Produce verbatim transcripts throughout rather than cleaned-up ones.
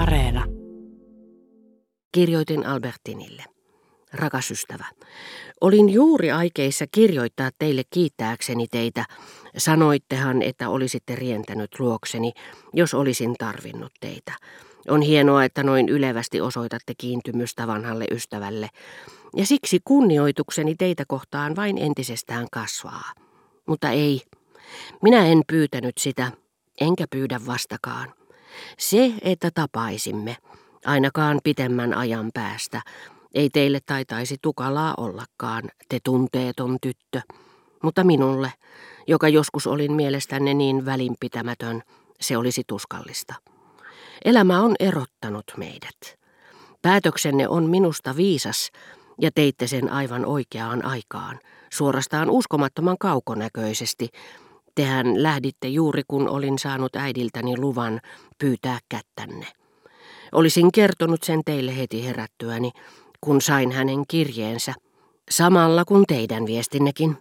areena. Kirjoitin Albertinille. Rakas ystävä, olin juuri aikeissa kirjoittaa teille kiittääkseni teitä. Sanoittehan, että olisitte rientänyt luokseni, jos olisin tarvinnut teitä. On hienoa, että noin ylevästi osoitatte kiintymystä vanhalle ystävälle. Ja siksi kunnioitukseni teitä kohtaan vain entisestään kasvaa. Mutta ei, minä en pyytänyt sitä, enkä pyydä vastakaan. Se, että tapaisimme, ainakaan pitemmän ajan päästä, ei teille taitaisi tukalaa ollakaan, te tunteeton tyttö. Mutta minulle, joka joskus olin mielestänne niin välinpitämätön, se olisi tuskallista. Elämä on erottanut meidät. Päätöksenne on minusta viisas, ja teitte sen aivan oikeaan aikaan, suorastaan uskomattoman kaukonäköisesti. Tehän lähditte juuri, kun olin saanut äidiltäni luvan pyytää kättänne. Olisin kertonut sen teille heti herättyäni, kun sain hänen kirjeensä, samalla kun teidän viestinnekin.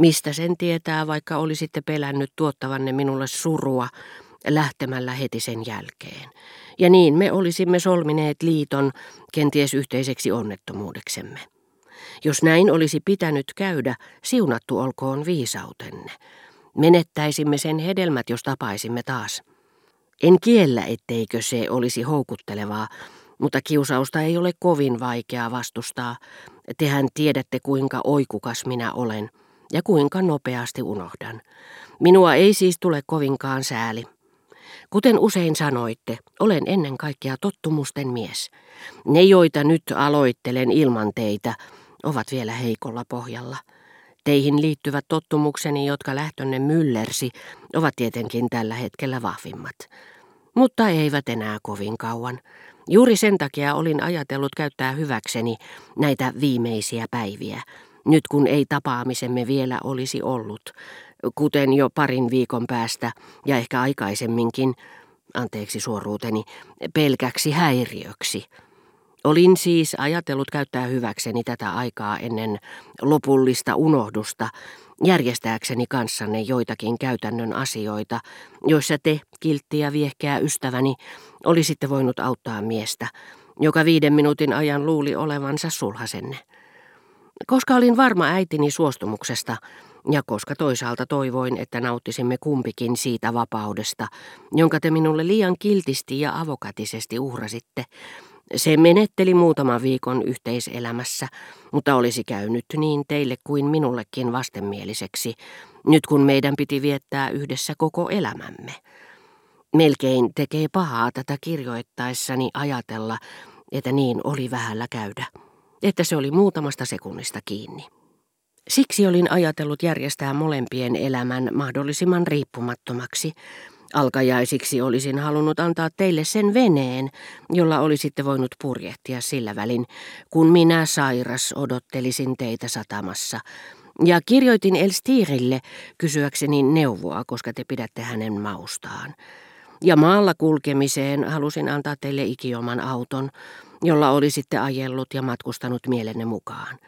Mistä sen tietää, vaikka olisitte pelännyt tuottavanne minulle surua lähtemällä heti sen jälkeen. Ja niin me olisimme solmineet liiton kenties yhteiseksi onnettomuudeksemme. Jos näin olisi pitänyt käydä, siunattu olkoon viisautenne. Menettäisimme sen hedelmät, jos tapaisimme taas. En kiellä, etteikö se olisi houkuttelevaa, mutta kiusausta ei ole kovin vaikeaa vastustaa. Tehän tiedätte, kuinka oikukas minä olen ja kuinka nopeasti unohdan. Minua ei siis tule kovinkaan sääli. Kuten usein sanoitte, olen ennen kaikkea tottumusten mies. Ne, joita nyt aloittelen ilman teitä, ovat vielä heikolla pohjalla. Teihin liittyvät tottumukseni, jotka lähtönne myllersi, ovat tietenkin tällä hetkellä vahvimmat. Mutta eivät enää kovin kauan. Juuri sen takia olin ajatellut käyttää hyväkseni näitä viimeisiä päiviä, nyt kun ei tapaamisemme vielä olisi ollut, kuten jo parin viikon päästä ja ehkä aikaisemminkin, anteeksi suoruuteni, pelkäksi häiriöksi. Olin siis ajatellut käyttää hyväkseni tätä aikaa ennen lopullista unohdusta, järjestääkseni kanssanne joitakin käytännön asioita, joissa te, kiltti ja viehkeä ystäväni, olisitte voinut auttaa miestä, joka viiden minuutin ajan luuli olevansa sulhasenne. Koska olin varma äitini suostumuksesta, ja koska toisaalta toivoin, että nauttisimme kumpikin siitä vapaudesta, jonka te minulle liian kiltisti ja avokatisesti uhrasitte, se menetteli muutaman viikon yhteiselämässä, mutta olisi käynyt niin teille kuin minullekin vastenmieliseksi, nyt kun meidän piti viettää yhdessä koko elämämme. Melkein tekee pahaa tätä kirjoittaessani ajatella, että niin oli vähällä käydä, että se oli muutamasta sekunnista kiinni. Siksi olin ajatellut järjestää molempien elämän mahdollisimman riippumattomaksi. Alkajaisiksi olisin halunnut antaa teille sen veneen, jolla olisitte voinut purjehtia sillä välin, kun minä sairas odottelisin teitä satamassa. Ja kirjoitin Elstirille kysyäkseni neuvoa, koska te pidätte hänen maustaan. Ja maalla kulkemiseen halusin antaa teille ikioman auton, jolla olisitte ajellut ja matkustanut mielenne mukaan.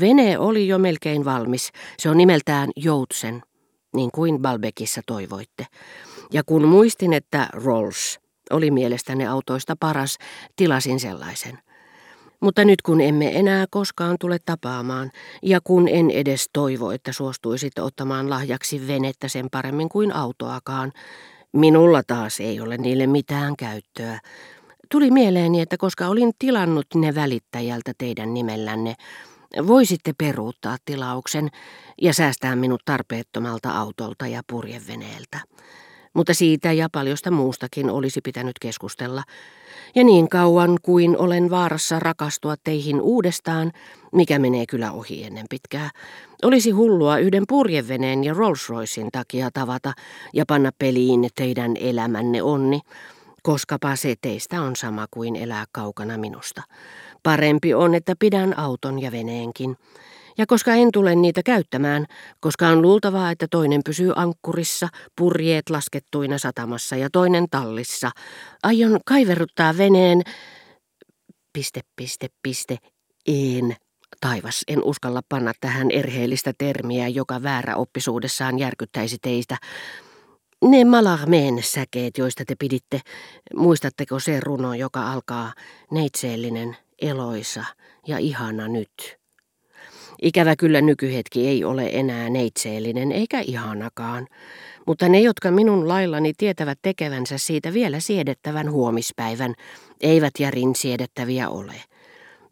Vene oli jo melkein valmis, se on nimeltään Joutsen, niin kuin Balbekissa toivoitte. Ja kun muistin, että Rolls oli mielestäni autoista paras, tilasin sellaisen. Mutta nyt kun emme enää koskaan tule tapaamaan, ja kun en edes toivo, että suostuisit ottamaan lahjaksi venettä sen paremmin kuin autoakaan, minulla taas ei ole niille mitään käyttöä. Tuli mieleeni, että koska olin tilannut ne välittäjältä teidän nimellänne, voisitte peruuttaa tilauksen ja säästää minut tarpeettomalta autolta ja purjeveneeltä. Mutta siitä ja paljosta muustakin olisi pitänyt keskustella. Ja niin kauan kuin olen vaarassa rakastua teihin uudestaan, mikä menee kyllä ohi ennen pitkää, olisi hullua yhden purjeveneen ja Rolls-Roycen takia tavata ja panna peliin teidän elämänne onni, koskapa se teistä on sama kuin elää kaukana minusta. Parempi on, että pidän auton ja veneenkin. Ja koska en tule niitä käyttämään, koska on luultavaa, että toinen pysyy ankkurissa, purjeet laskettuina satamassa ja toinen tallissa, aion kaiverruttaa veneen, piste, piste, piste, en. Taivas, en uskalla panna tähän erheellistä termiä, joka vääräoppisuudessaan järkyttäisi teistä. Ne Mallarmén säkeet, joista te piditte, muistatteko se runo, joka alkaa neitseellinen, eloisa ja ihana nyt? Ikävä kyllä nykyhetki ei ole enää neitseellinen eikä ihanakaan, mutta ne, jotka minun laillani tietävät tekevänsä siitä vielä siedettävän huomispäivän, eivät järin siedettäviä ole.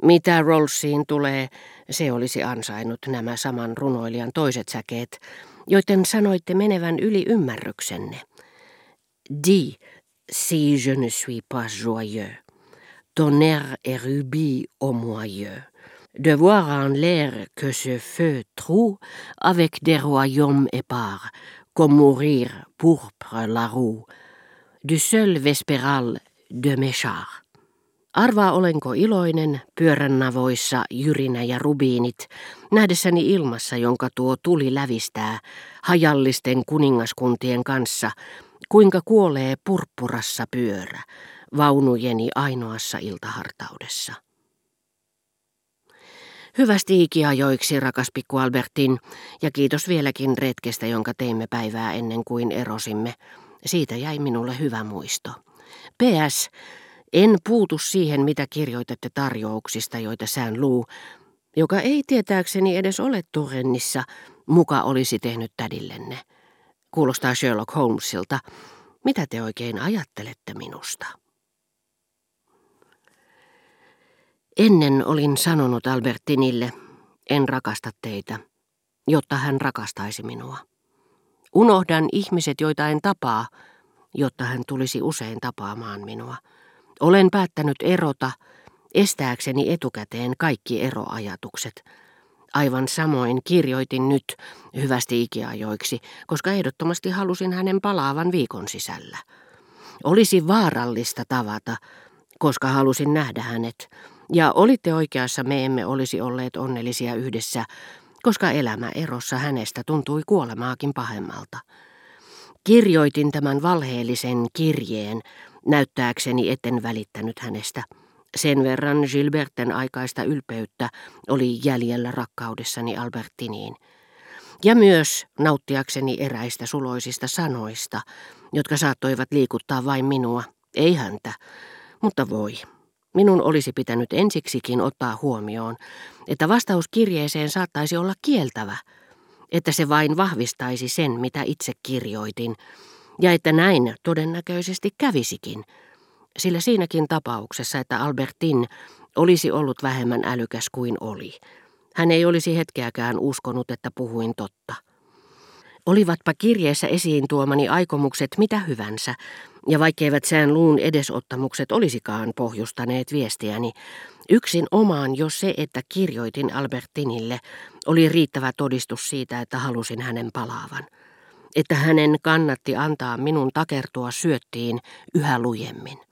Mitä Rollsiin tulee, se olisi ansainnut nämä saman runoilijan toiset säkeet, joiden sanoitte menevän yli ymmärryksenne. Dis, si je ne suis pas joyeux, tonnerre et rubis au moyeux, de voir en l'air que ce feu trouve avec des royaumes épars, comme mourir pourpre la roue, du seul vespéral de mes chars. Arvaa, olenko iloinen, pyörännavoissa jyrinä ja rubiinit, nähdessäni ilmassa, jonka tuo tuli lävistää, hajallisten kuningaskuntien kanssa, kuinka kuolee purppurassa pyörä, vaunujeni ainoassa iltahartaudessa. Hyvästi ikiajoiksi, rakas pikku Albertine, ja kiitos vieläkin retkestä, jonka teimme päivää ennen kuin erosimme. Siitä jäi minulle hyvä muisto. P S En puutu siihen, mitä kirjoitatte tarjouksista, joita Saint-Loup, joka ei tietääkseni edes ole Turennissa, muka olisi tehnyt tädillenne. Kuulostaa Sherlock Holmesilta. Mitä te oikein ajattelette minusta? Ennen olin sanonut Albertinille, en rakasta teitä, jotta hän rakastaisi minua. Unohdan ihmiset, joita en tapaa, jotta hän tulisi usein tapaamaan minua. Olen päättänyt erota, estääkseni etukäteen kaikki eroajatukset. Aivan samoin kirjoitin nyt hyvästi ikiajoiksi, koska ehdottomasti halusin hänen palaavan viikon sisällä. Olisi vaarallista tavata, koska halusin nähdä hänet. Ja olitte oikeassa, me emme olisi olleet onnellisia yhdessä, koska elämä erossa hänestä tuntui kuolemaakin pahemmalta. Kirjoitin tämän valheellisen kirjeen, näyttääkseni etten välittänyt hänestä. Sen verran Gilberten aikaista ylpeyttä oli jäljellä rakkaudessani Albertiniin. Ja myös nauttiakseni eräistä suloisista sanoista, jotka saattoivat liikuttaa vain minua, ei häntä. Mutta voi, minun olisi pitänyt ensiksikin ottaa huomioon, että vastaus kirjeeseen saattaisi olla kieltävä, että se vain vahvistaisi sen, mitä itse kirjoitin, ja että näin todennäköisesti kävisikin, sillä siinäkin tapauksessa, että Albertine olisi ollut vähemmän älykäs kuin oli. Hän ei olisi hetkeäkään uskonut, että puhuin totta. Olivatpa kirjeessä esiin tuomani aikomukset mitä hyvänsä, ja vaikkeivät Saint-Loup'n edesottamukset olisikaan pohjustaneet viestiäni, yksin omaan jo se, että kirjoitin Albertinille, oli riittävä todistus siitä, että halusin hänen palaavan. Että hänen kannatti antaa minun takertua syöttiin yhä lujemmin.